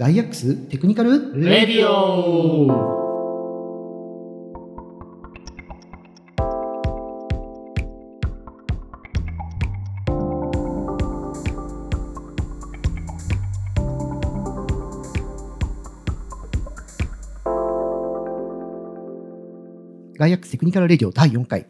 ダイアックステクニカルレディオ。ダイアックステクニカルレディオ第4回。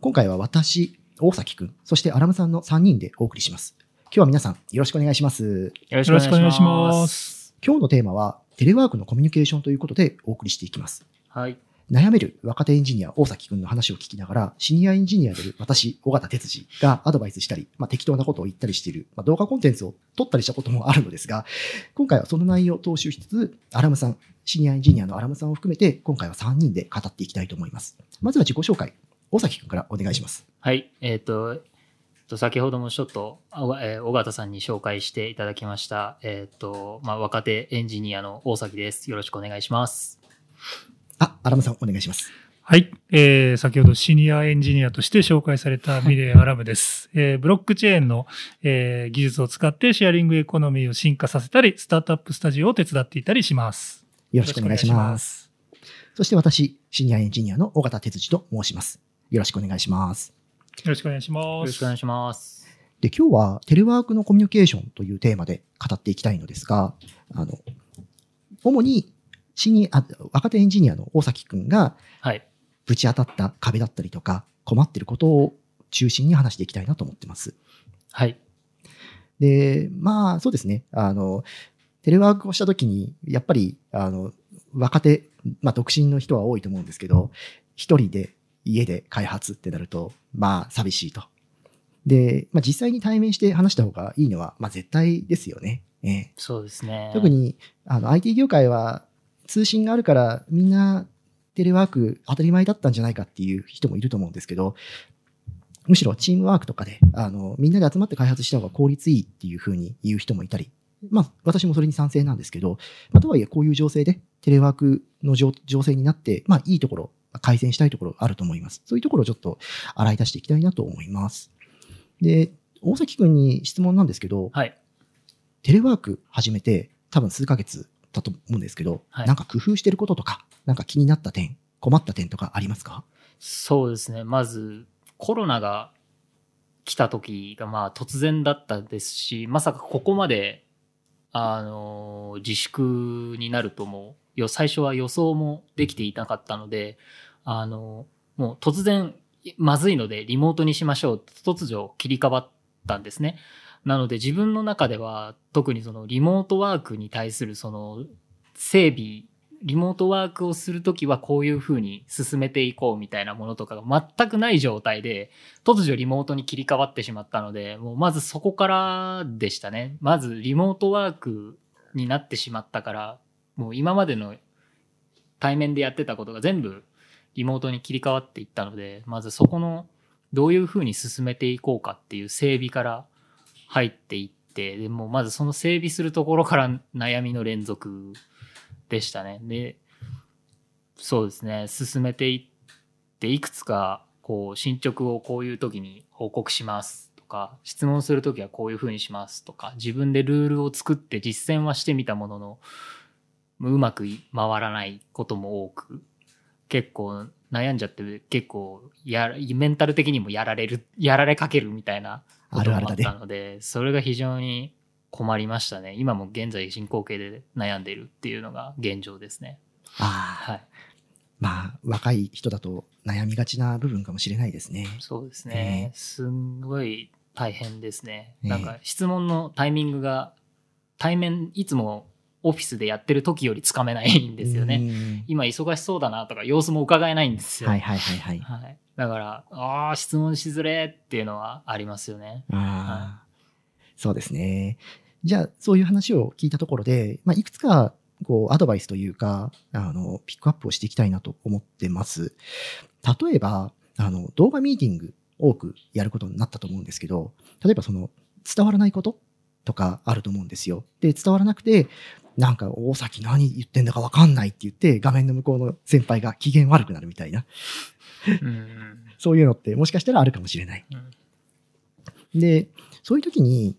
今回は私、大崎くん、そしてアラムさんの3人でお送りします。今日は皆さんよろしくお願いします。よろしくお願いします。今日のテーマはテレワークのコミュニケーションということでお送りしていきます。はい、悩める若手エンジニア大崎くんの話を聞きながら、シニアエンジニアである私、尾形哲司がアドバイスしたり、適当なことを言ったりしている、動画コンテンツを撮ったりしたこともあるのですが、今回はその内容を踏襲しつつ、アラムさん、シニアエンジニアのアラムさんを含めて、今回は3人で語っていきたいと思います。まずは自己紹介、大崎くんからお願いします。はい、先ほどもちょっと尾形さんに紹介していただきました、若手エンジニアの大崎です。よろしくお願いします。アラムさんお願いします。はい、先ほどシニアエンジニアとして紹介されたミレイ・アラムです。ブロックチェーンの、技術を使ってシェアリングエコノミーを進化させたり、スタートアップスタジオを手伝っていたりします。よろしくお願いします。そして私、シニアエンジニアの尾形哲司と申します。よろしくお願いします。よろしくお願いします。よろしくお願いします。で、今日はテレワークのコミュニケーションというテーマで語っていきたいのですが、主に若手エンジニアの大崎くんが、ぶち当たった壁だったりとか、困っていることを中心に話していきたいなと思ってます。はい。で、そうですね。テレワークをしたときに、やっぱり、若手、独身の人は多いと思うんですけど、一人で、家で開発ってなると、寂しいと。で、実際に対面して話した方がいいのは、絶対ですよね。そうですね。特に、IT 業界は通信があるから、みんなテレワーク当たり前だったんじゃないかっていう人もいると思うんですけど、むしろチームワークとかで、みんなで集まって開発した方が効率いいっていうふうに言う人もいたり、私もそれに賛成なんですけど、とはいえこういう情勢で、テレワークの情勢になって、いいところ、改善したいところあると思います。そういうところをちょっと洗い出していきたいなと思います。で、大崎くんに質問なんですけど、はい、テレワーク始めて多分数ヶ月だと思うんですけど、工夫してることとか、気になった点、困った点とかありますか？そうですね。まずコロナが来た時が突然だったですし、まさかここまで自粛になるとも最初は予想もできていなかったので、もう突然まずいのでリモートにしましょうと突如切り替わったんですね。なので自分の中では特にそのリモートワークに対するその整備、リモートワークをするときはこういうふうに進めていこうみたいなものとかが全くない状態で突如リモートに切り替わってしまったので、もうまずそこからでしたね。まずリモートワークになってしまったから。もう今までの対面でやってたことが全部リモートに切り替わっていったので、まずそこのどういうふうに進めていこうかっていう整備から入っていって、でもまずその整備するところから悩みの連続でしたね。で、そうですね、進めていっていくつか進捗をこういう時に報告しますとか、質問する時はこういうふうにしますとか、自分でルールを作って実践はしてみたものの、うまく回らないことも多く、結構悩んじゃって、結構メンタル的にもやられかけるみたいなこともあったので、それが非常に困りましたね。今も現在進行形で悩んでいるっていうのが現状ですね。はい。若い人だと悩みがちな部分かもしれないですね。そうですね。すんごい大変ですね。質問のタイミングが対面、いつもオフィスでやってる時よりつかめないんですよね。今忙しそうだなとか様子も伺えないんですよ。だから質問しづれっていうのはありますよね。そうですね。じゃあそういう話を聞いたところで、いくつかアドバイスというかピックアップをしていきたいなと思ってます。例えば動画ミーティング多くやることになったと思うんですけど、例えばその伝わらないこととかあると思うんですよ。で、伝わらなくて大崎何言ってんだか分かんないって言って画面の向こうの先輩が機嫌悪くなるみたいなそういうのってもしかしたらあるかもしれない。で、そういう時に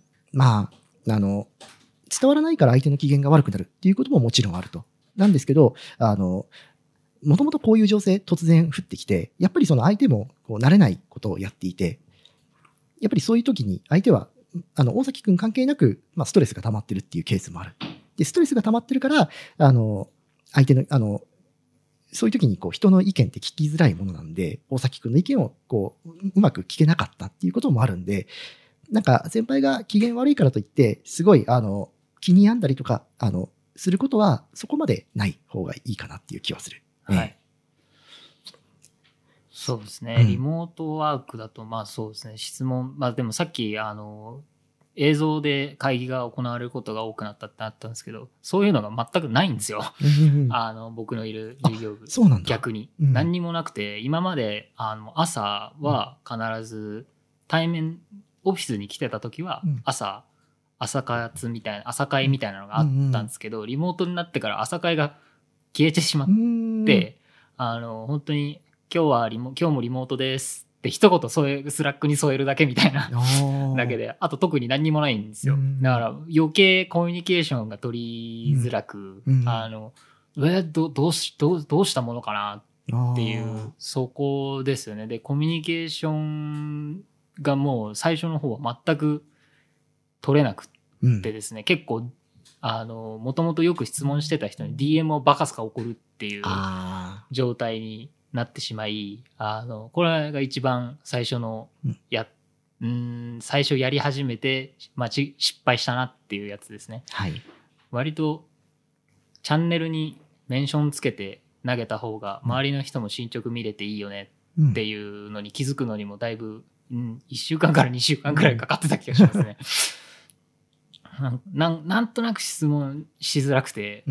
伝わらないから相手の機嫌が悪くなるっていうことももちろんあると。なんですけど、もともとこういう情勢突然降ってきて、やっぱりその相手もこう慣れないことをやっていて、やっぱりそういう時に相手は大崎くん関係なく、ストレスが溜まってるっていうケースもある。でストレスが溜まってるから相手のそういう時にこう人の意見って聞きづらいものなんで、大崎くんの意見をこううまく聞けなかったっていうこともあるんで、なんか先輩が機嫌悪いからといってすごい気に病んだりとかすることはそこまでない方がいいかなっていう気はする。はい。そうですね、うん、リモートワークだとそうですね、質問、でもさっき映像で会議が行われることが多くなったってあったんですけど、そういうのが全くないんですよ僕のいる事業部、逆に、うん、何にもなくて、今まで朝は必ず対面オフィスに来てた時は朝活みたいな、朝会みたいなのがあったんですけど、リモートになってから朝会が消えてしまって、本当に今日もリモートですって一言スラックに添えるだけみたいなだけで、あと特に何にもないんですよ。だから余計コミュニケーションが取りづらく、どうしたものかなっていう、そこですよね。でコミュニケーションがもう最初の方は全く取れなくってですね、結構もともとよく質問してた人に DM をバカすか怒るっていう状態になってしまい、これが一番最初の最初やり始めて、失敗したなっていうやつですね。はい、割とチャンネルにメンションつけて投げた方が周りの人も進捗見れていいよねっていうのに気づくのにもだいぶ、1週間から2週間くらいかかってた気がしますね。なんとなく質問しづらくて、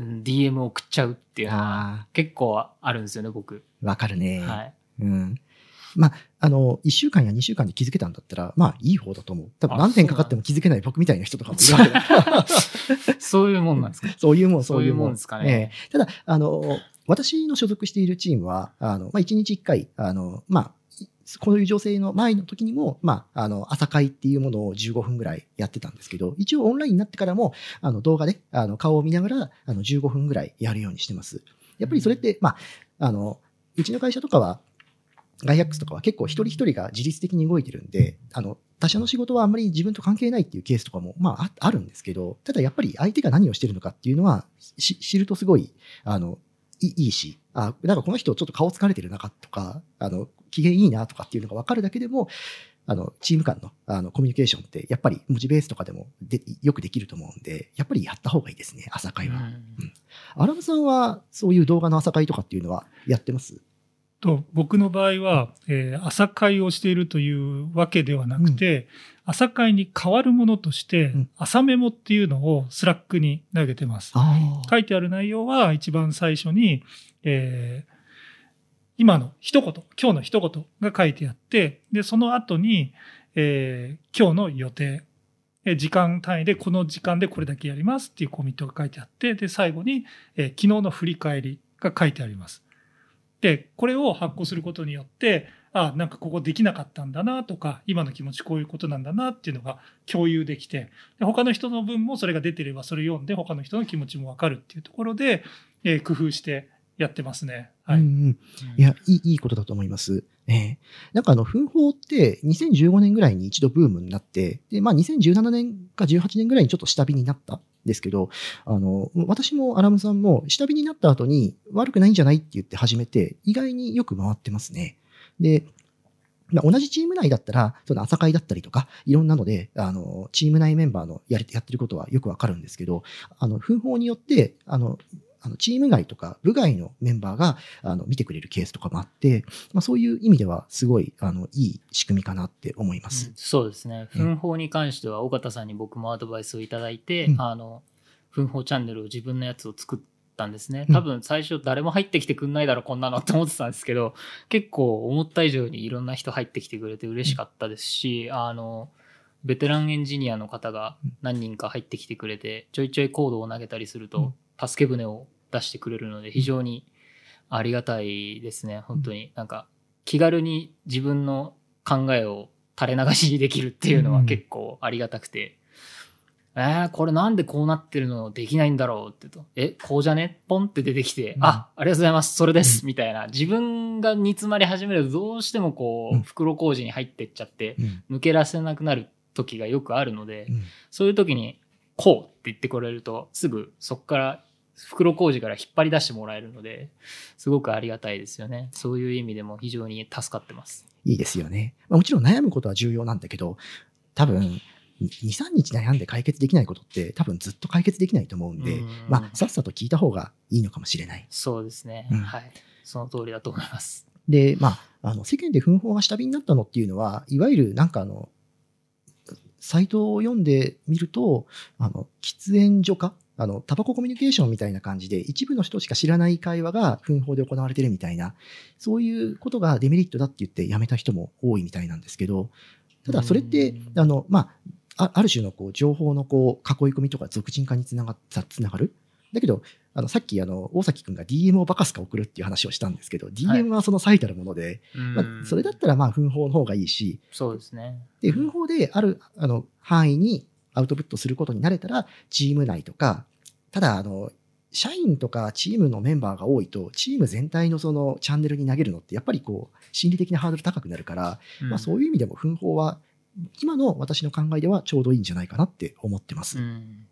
DM を送っちゃうっていうのは結構あるんですよね、僕。わかるね。はい。1週間や2週間で気づけたんだったら、いい方だと思う。多分何年かかっても気づけない僕みたいな人とかもいるわけだから。そういうもんなんですか？そういうもんですかね。ただ、私の所属しているチームは、1日1回、こういう情勢の前の時にも、朝会っていうものを15分ぐらいやってたんですけど、一応オンラインになってからも、動画で、顔を見ながら、15分ぐらいやるようにしてます。やっぱりそれって、うちの会社とかは、ガイアックスとかは結構一人一人が自律的に動いてるんで、他社の仕事はあんまり自分と関係ないっていうケースとかも、あるんですけど、ただやっぱり相手が何をしてるのかっていうのは、知るとすごい、いいし、なんかこの人ちょっと顔疲れてるなとか、機嫌いいなとかっていうのが分かるだけでも、チーム間の、コミュニケーションってやっぱり文字ベースとかでもよくできると思うんで、やっぱりやった方がいいですね、朝会は。アラムさんはそういう動画の朝会とかっていうのはやってます？僕の場合は、朝会をしているというわけではなくて、朝会に代わるものとして、朝メモっていうのをスラックに投げてます。書いてある内容は一番最初に、今日の一言が書いてあって、で、その後に、今日の予定、時間単位でこの時間でこれだけやりますっていうコミットが書いてあって、で、最後に、昨日の振り返りが書いてあります。で、これを発行することによって、なんかここできなかったんだなとか、今の気持ちこういうことなんだなっていうのが共有できて、で他の人の分もそれが出てればそれ読んで、他の人の気持ちもわかるっていうところで、工夫してやってますね。はい。いいことだと思います。なんか奮法って2015年ぐらいに一度ブームになって、で、2017年か18年ぐらいにちょっと下火になった。ですけど、私もアラムさんも下火になった後に悪くないんじゃないって言って始めて、意外によく回ってますね。で、同じチーム内だったら、その朝会だったりとか、いろんなので、チーム内メンバーのやってることはよくわかるんですけど、奮法によって、チーム外とか部外のメンバーが見てくれるケースとかもあって、そういう意味ではすごいいい仕組みかなって思います。そうですね。奮法に関しては尾形さんに僕もアドバイスをいただいて、奮法チャンネルを自分のやつを作ったんですね。多分最初誰も入ってきてくんないだろこんなのって思ってたんですけど、結構思った以上にいろんな人入ってきてくれて嬉しかったですし、ベテランエンジニアの方が何人か入ってきてくれて、ちょいちょいコードを投げたりすると助け舟を出してくれるので非常にありがたいですね。本当になんか気軽に自分の考えを垂れ流しできるっていうのは結構ありがたくて、これなんでこうなってるのできないんだろうってと、こうじゃねポンって出てきて、うん、ありがとうございます、それです、うん、みたいな、自分が煮詰まり始めるとどうしてもこう、袋小路に入ってっちゃって、抜け出せなくなる時がよくあるので、そういう時に、こうって言ってこれると、すぐそこから、袋小路から引っ張り出してもらえるので、すごくありがたいですよね。そういう意味でも非常に助かってます。いいですよね。もちろん悩むことは重要なんだけど、多分、2、3日悩んで解決できないことって多分ずっと解決できないと思うんで、さっさと聞いた方がいいのかもしれない。そうですね。うん、はい。その通りだと思います。で、世間で紛争が下火になったのっていうのは、いわゆるサイトを読んでみると、喫煙所かタバココミュニケーションみたいな感じで、一部の人しか知らない会話が紛争で行われてるみたいな、そういうことがデメリットだって言ってやめた人も多いみたいなんですけど、ただそれって、ある種のこう情報のこう囲い込みとか俗人化につながる。だけど、さっき大崎くんが DM をバカすか送るっていう話をしたんですけど、DM はその最たるもので、それだったら紛争の方がいいし、そうですね。で、紛争である範囲にアウトプットすることに慣れたら、チーム内とか、ただ社員とかチームのメンバーが多いと、チーム全体のそのチャンネルに投げるのってやっぱりこう心理的なハードル高くなるから、そういう意味でも紛争は今の私の考えではちょうどいいんじゃないかなって思ってます。うん、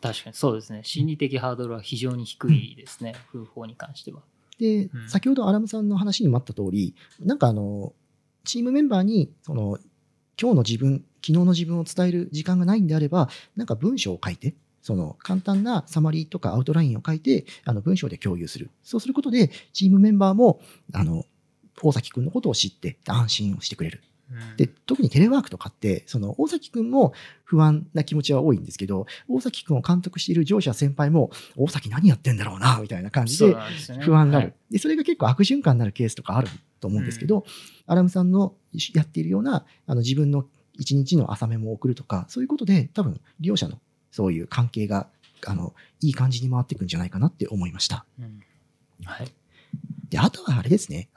確かにそうですね。心理的ハードルは非常に低いですね。紛争に関しては。で、先ほどアラムさんの話にもあった通り、チームメンバーに今日の自分、昨日の自分を伝える時間がないんであれば、文章を書いて、簡単なサマリーとかアウトラインを書いて、文章で共有する。そうすることで、チームメンバーも、大崎くんのことを知って安心をしてくれる。で、特にテレワークとかって、大崎くんも不安な気持ちは多いんですけど、大崎くんを監督している上司や先輩も、大崎何やってんだろうな、みたいな感じで不安がある。で、それが結構悪循環になるケースとかあると思うんですけど、アラムさんのやっているような、自分の一日の朝メモを送るとか、そういうことで多分利用者のそういう関係がいい感じに回っていくんじゃないかなって思いました。はい。で、あとはあれですね。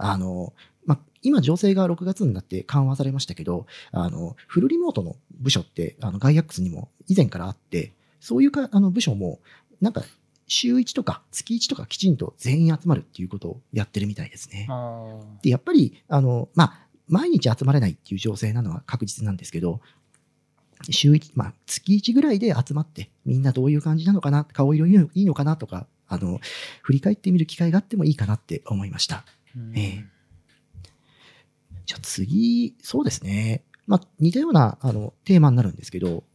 今情勢が6月になって緩和されましたけど、フルリモートの部署ってガイアックスにも以前からあって、そういう部署も週1とか月1とかきちんと全員集まるっていうことをやってるみたいですね。で、やっぱり毎日集まれないっていう情勢なのは確実なんですけど、週1、月1ぐらいで集まって、みんなどういう感じなのかな、顔色いいのかなとか、振り返ってみる機会があってもいいかなって思いました。じゃあ次、そうですね。似たようなテーマになるんですけど、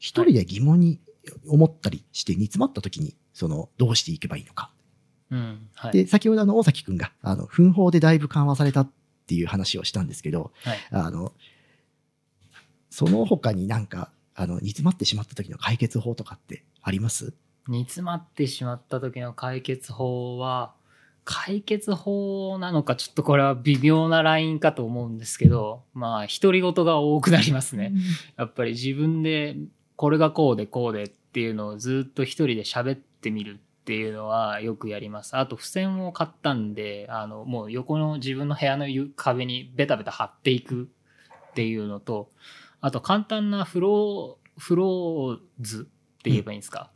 一人で疑問に思ったりして煮詰まった時に、どうしていけばいいのか。で、先ほど大崎くんが、紛争でだいぶ緩和されたっていう話をしたんですけど、その他に煮詰まってしまった時の解決法とかってあります？煮詰まってしまった時の解決法は、解決法なのかちょっとこれは微妙なラインかと思うんですけど、独り言が多くなりますね。やっぱり自分でこれがこうでこうでっていうのをずっと一人で喋ってみるっていうのはよくやります。あと付箋を買ったんで、もう横の自分の部屋の壁にベタベタ貼っていくっていうのと、あと簡単なフロー図って言えばいいんですか、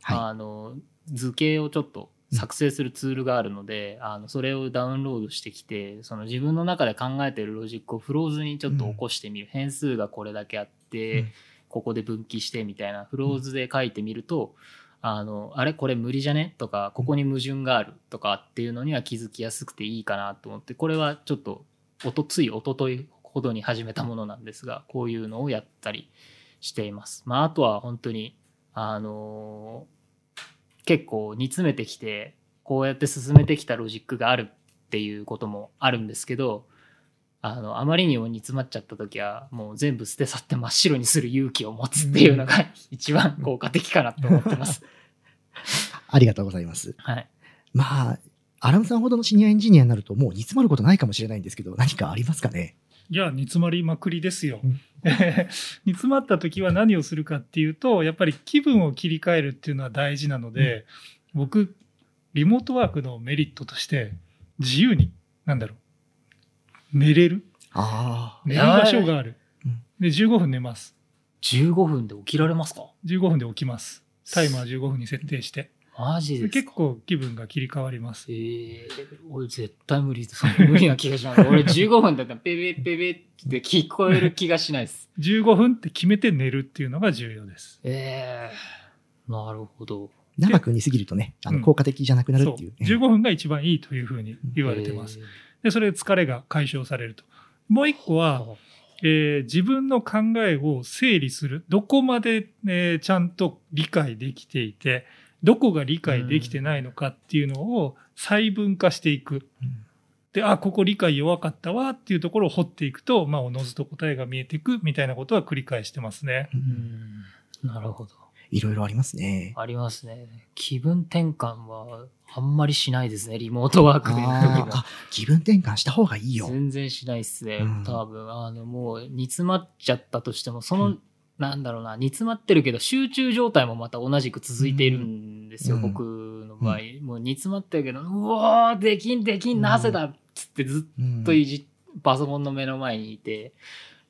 図形をちょっと作成するツールがあるので、それをダウンロードしてきて、自分の中で考えているロジックをフロー図にちょっと起こしてみる。変数がこれだけあって、ここで分岐してみたいなフロー図で書いてみると、これ無理じゃねとか、ここに矛盾があるとかっていうのには気づきやすくていいかなと思って、これはちょっとおとといほどに始めたものなんですが、こういうのをやったりしています。あとは本当に、結構煮詰めてきて、こうやって進めてきたロジックがあるっていうこともあるんですけど、あまりにも煮詰まっちゃった時はもう全部捨て去って真っ白にする勇気を持つっていうのが一番効果的かなと思ってます。ありがとうございます。はい。アラムさんほどのシニアエンジニアになるともう煮詰まることないかもしれないんですけど、何かありますかね？いや、煮詰まりまくりですよ。煮詰まった時は何をするかっていうと、やっぱり気分を切り替えるっていうのは大事なので、僕、リモートワークのメリットとして自由に、寝れる。寝る場所がある。で、15分寝ます。15分で起きられますか？ 15 分で起きます。タイマー15分に設定して。マジですか？結構気分が切り替わります。俺絶対無理です。無理な気がします。俺15分だったらペベペベって聞こえる気がしないです。15分って決めて寝るっていうのが重要です。なるほど。長く寝すぎるとね、効果的じゃなくなるっていう。15分が一番いいというふうに言われてます。でそれで疲れが解消されると。もう一個は、自分の考えを整理する。どこまで、ちゃんと理解できていて、どこが理解できてないのかっていうのを細分化していく。で、あ、ここ理解弱かったわっていうところを掘っていくと、まあ、おのずと答えが見えていくみたいなことは繰り返してますね。なるほど。いろいろありますね。ありますね。気分転換はあんまりしないですね。リモートワークでの時は。気分転換した方がいいよ。全然しないですね。多分もう煮詰まっちゃったとしても、その、なんだろうな、煮詰まってるけど集中状態もまた同じく続いているんですよ。僕の場合、もう煮詰まってるけど、うわーできんなぜだっつってずっとパソコンの目の前にいて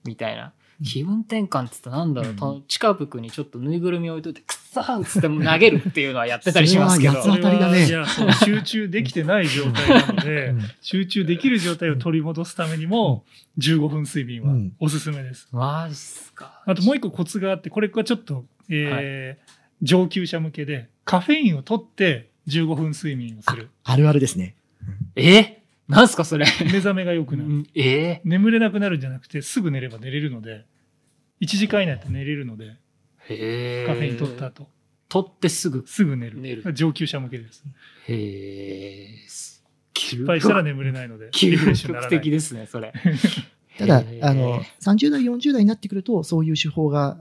みたいな。気分転換って言ったらなんだろう、近くにちょっとぬいぐるみ置いといてくっさーっつって投げるっていうのはやってたりしますけど。それは八つ当たりだね。いや、そう、集中できてない状態なので、集中できる状態を取り戻すためにも15分睡眠はおすすめです。マジっすか。あともう一個コツがあって、これはちょっと、上級者向けで、カフェインを取って15分睡眠をする。あるあるですね。なんすかそれ。目覚めが良くなる、眠れなくなるんじゃなくて、すぐ寝れば寝れるので、1時間以内って寝れるので、カフェイン取った後。取ってすぐ寝る。上級者向けです。失敗したら眠れないので、リフレッシュにならない。究極的ですね、それ。ただ、30代、40代になってくると、そういう手法が、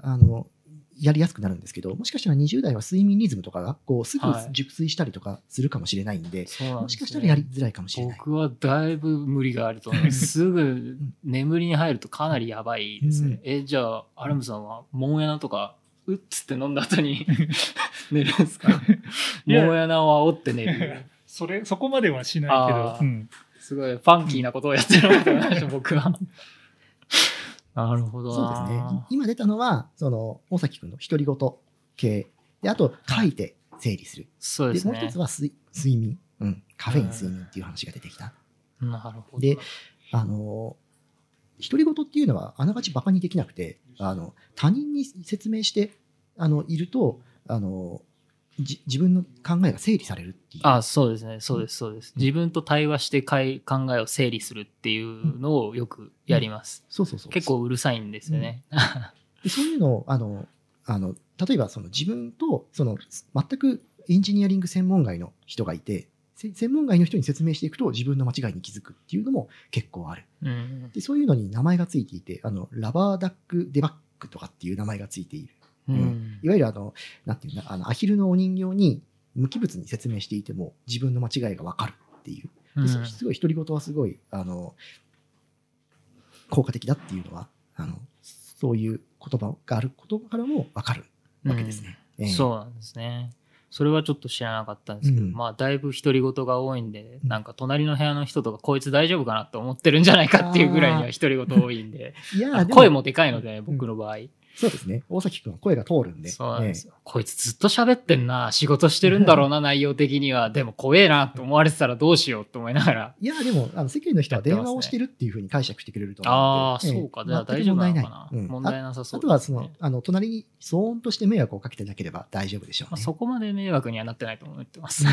やりやすくなるんですけど、もしかしたら20代は睡眠リズムとかがこうすぐ熟睡したりとかするかもしれないんで、もしかしたらやりづらいかもしれない。僕はだいぶ無理があると思います。すぐ眠りに入るとかなりやばいですね。じゃあアルムさんはモンヤナとかうっつって飲んだ後に寝るんですか？モンヤナを煽って寝る。そこまではしないけど、すごいファンキーなことをやってるわけじゃないでしょ、僕は。なるほど。そうですね。今出たのは、大崎くんの独り言系。で、あと、書いて整理する。そうですね。で、もう一つは睡眠。カフェイン睡眠っていう話が出てきた。なるほど。で、独り言っていうのは、あながちバカにできなくて、他人に説明して、いると、自分の考えが整理されるっていう。そうですね。そうです、そうです。自分と対話して考えを整理するっていうのをよくやります。そうそうそう。結構うるさいんですよね。でそういうのを、例えば自分と、全くエンジニアリング専門外の人がいて、専門外の人に説明していくと自分の間違いに気づくっていうのも結構ある。でそういうのに名前がついていて、ラバーダックデバッグとかっていう名前がついている。いわゆるなんていうんだ、アヒルのお人形に無機物に説明していても自分の間違いが分かるっていう。すごい独り言はすごい効果的だっていうのはそういう言葉があることからも分かるわけですね。そうなんですね。それはちょっと知らなかったんですけど、まあだいぶ独り言が多いんで、なんか隣の部屋の人とかこいつ大丈夫かなって思ってるんじゃないかっていうぐらいには独り言多いんで声もでかいので、僕の場合。そうですね。大崎くんは声が通るんで。そうなんですよ。こいつずっと喋ってんな。仕事してるんだろうな、内容的には。でも怖えなと思われてたらどうしようと思いながら。いや、でも、世間の人は電話をしてるっていうふうに解釈してくれると思う。そうか。じゃあ大丈夫なのかな。問題なさそう。あとは、隣に騒音として迷惑をかけてなければ大丈夫でしょうね。そこまで迷惑にはなってないと思ってます。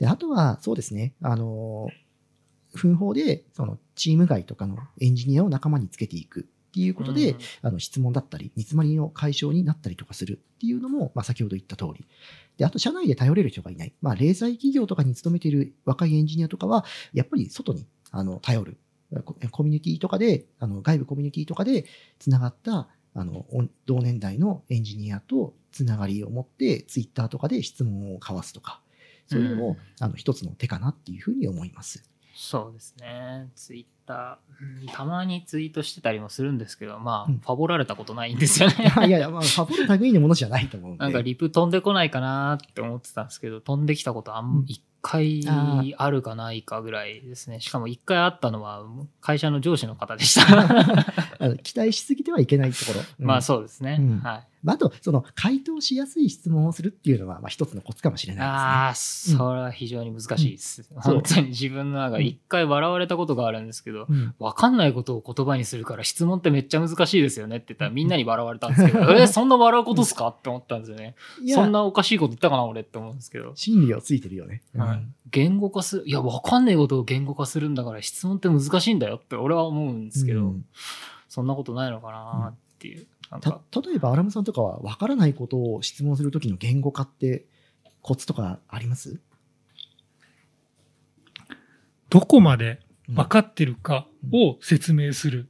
で、あとは、そうですね。奮法で、チーム外とかのエンジニアを仲間につけていく。っていうことで、質問だったり、煮詰まりの解消になったりとかするっていうのも、先ほど言った通り。で、あと、社内で頼れる人がいない。零細企業とかに勤めている若いエンジニアとかは、やっぱり外に、頼る。コミュニティとかで、外部コミュニティとかで、つながった、同年代のエンジニアとつながりを持って、ツイッターとかで質問を交わすとか、そういうのも、一つの手かなっていうふうに思います。そうですね。ツイッター、たまにツイートしてたりもするんですけど、まあ、ファボられたことないんですよね。いやいや、まあ、ファボる類のものじゃないと思うんで。なんかリプ飛んでこないかなって思ってたんですけど、飛んできたこと一回あるかないかぐらいですね。しかも一回あったのは会社の上司の方でした。期待しすぎてはいけないところ。うん、まあそうですね。うん、はい。あと、その回答しやすい質問をするっていうのは、まあ一つのコツかもしれないですね。ああ、それは非常に難しいです。うん、本当に自分の中で一回笑われたことがあるんですけど、わかんないことを言葉にするから質問ってめっちゃ難しいですよねって言ったらみんなに笑われたんですけど、そんな笑うことっすかって思ったんですよね。そんなおかしいこと言ったかな俺って思うんですけど。真理はついてるよね。うん、言語化する、いや、わかんないことを言語化するんだから質問って難しいんだよって俺は思うんですけど、そんなことないのかなっていう。例えばアラムさんとかは分からないことを質問するときの言語化ってコツとかあります？どこまで分かってるかを説明する、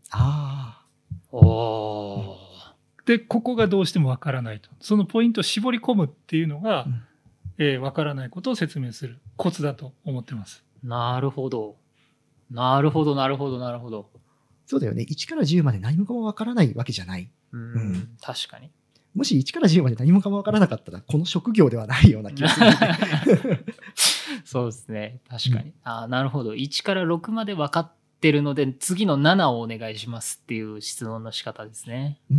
でここがどうしても分からないと、そのポイントを絞り込むっていうのが、分からないことを説明するコツだと思ってます。なるほど。そうだよね。1から10まで何もかもわからないわけじゃない。確かに。もし1から10まで何もかもわからなかったら、この職業ではないような気がする。そうですね。確かに。あ、なるほど。1から6まで分かってるので、次の7をお願いしますっていう質問の仕方ですね。こ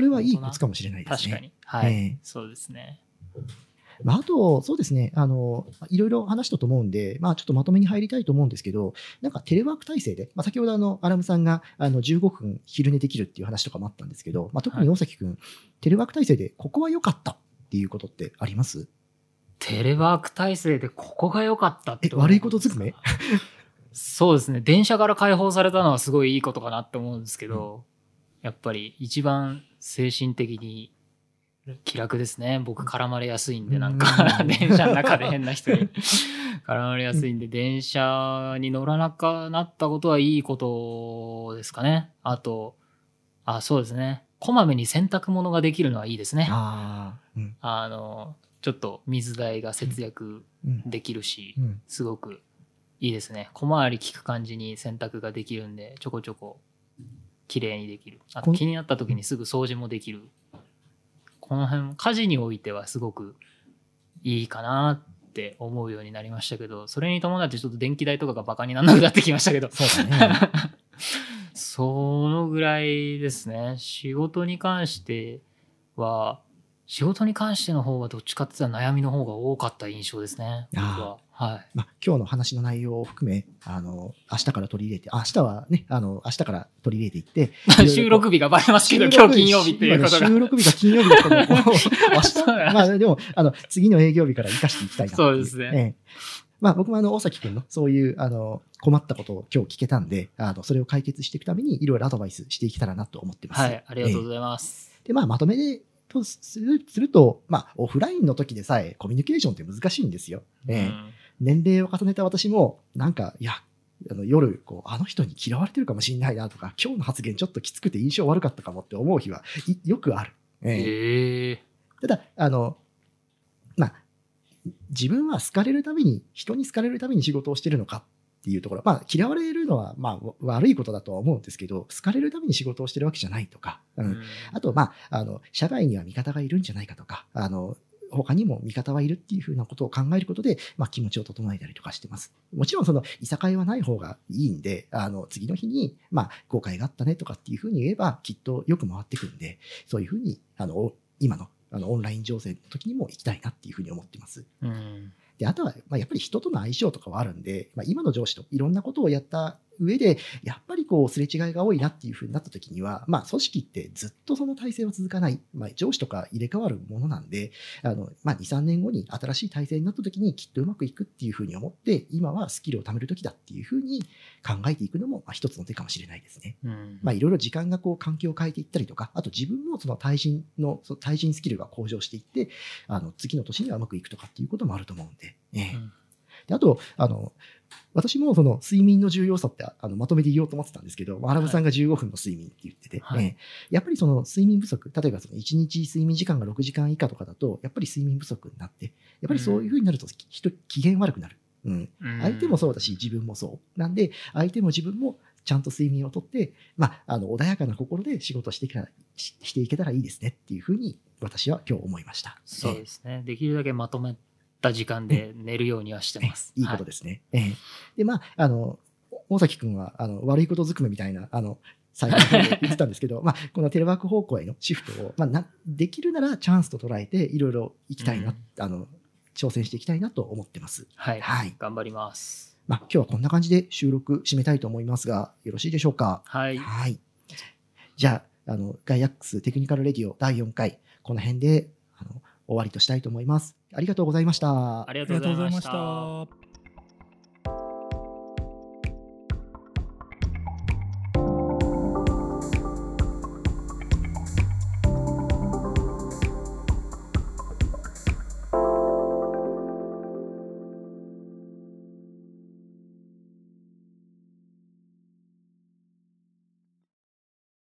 れはいいコツかもしれないですね。確かに。はい。そうですね。まあ、あと、そうですね、いろいろ話したと思うんで、まあ、ちょっとまとめに入りたいと思うんですけど、なんかテレワーク体制で、まあ、先ほどアラムさんが15分昼寝できるっていう話とかもあったんですけど、まあ、特に大崎君、テレワーク体制でここは良かったっていうことってあります？テレワーク体制でここが良かったって悪いことずくめ？そうですね、電車から解放されたのはすごいいいことかなって思うんですけど、やっぱり一番精神的に気楽ですね。僕絡まれやすいんで、なんか電車の中で変な人に絡まれやすいんで、電車に乗らなくなったことはいいことですかね。あと、そうですね、こまめに洗濯物ができるのはいいですね。ちょっと水代が節約できるし、すごくいいですね。小回り利く感じに洗濯ができるんで、ちょこちょこ綺麗にできる。あと気になった時にすぐ掃除もできる。この辺家事においてはすごくいいかなって思うようになりましたけど、それに伴ってちょっと電気代とかがバカにならなくなってきましたけど、そうだね。そのぐらいですね。仕事に関しての方はどっちかって言ったら悩みの方が多かった印象ですね。今日の話の内容を含め、明日から取り入れて、明日から取り入れていって、収録日がバレますけど、今日金曜日っていうことが。収録日が金曜日だったのを、明日、まあでも、次の営業日から生かしていきたいな。そうですね。まあ僕も大崎君のそういう、困ったことを今日聞けたんで、それを解決していくために、いろいろアドバイスしていけたらなと思ってます。はい、ありがとうございます。で、まあまとめで、すると、まあ、オフラインの時でさえコミュニケーションって難しいんですよ。年齢を重ねた私も、なんか、いや、夜あの人に嫌われてるかもしれないなとか、今日の発言ちょっときつくて印象悪かったかもって思う日はよくある。ただ、まあ、自分は人に好かれるために仕事をしてるのかっていうところ、まあ、嫌われるのは、まあ、悪いことだとは思うんですけど、好かれるために仕事をしてるわけじゃないとか、あと、まあ、社外には味方がいるんじゃないかとか、他にも味方はいるっていうふうなことを考えることで、まあ、気持ちを整えたりとかしてます。もちろん、いさかいはない方がいいんで、次の日に、まあ、誤解があったねとかっていうふうに言えば、きっとよく回ってくるんで、そういうふうに、今の、オンライン情勢の時にも行きたいなっていうふうに思ってます。で、あとは、まあ、やっぱり人との相性とかはあるんで、まあ、今の上司といろんなことをやった上で、やっぱりすれ違いが多いなっていうふうになった時には、まあ、組織ってずっとその体制は続かない。まあ、上司とか入れ替わるものなんで、まあ、2、3年後に新しい体制になった時にきっとうまくいくっていうふうに思って、今はスキルを貯める時だっていうふうに考えていくのも、まあ、一つの手かもしれないですね。まあ、いろいろ時間が環境を変えていったりとか、あと自分もその対人スキルが向上していって、次の年にはうまくいくとかっていうこともあると思うんで。で、あと、私も睡眠の重要さってまとめて言おうと思ってたんですけど、アラムさんが15分の睡眠って言ってて、やっぱり睡眠不足、例えば1日睡眠時間が6時間以下とかだと、やっぱり睡眠不足になって、やっぱりそういうふうになると機嫌悪くなる。うん、相手もそうだし自分もそうなんで、相手も自分もちゃんと睡眠をとって、まあ、穏やかな心で仕事していけたらいいですねっていうふうに私は今日思いました。そうですね、できるだけまとめた時間で寝るようにはしてます。いいことですね、はい。でまあ、大崎君は悪いことずくめみたいな最近言ってたんですけど、まあ、このテレワーク方向へのシフトを、まあ、できるならチャンスと捉えていろいろ行きたいな、うん、挑戦していきたいなと思ってます。はい、はい、頑張ります。まあ、今日はこんな感じで収録締めたいと思いますが、よろしいでしょうか。はい。はい。じゃあ、ガイアックステクニカルレディオ第4回、この辺で終わりとしたいと思います。ありがとうございました。ありがとうございました。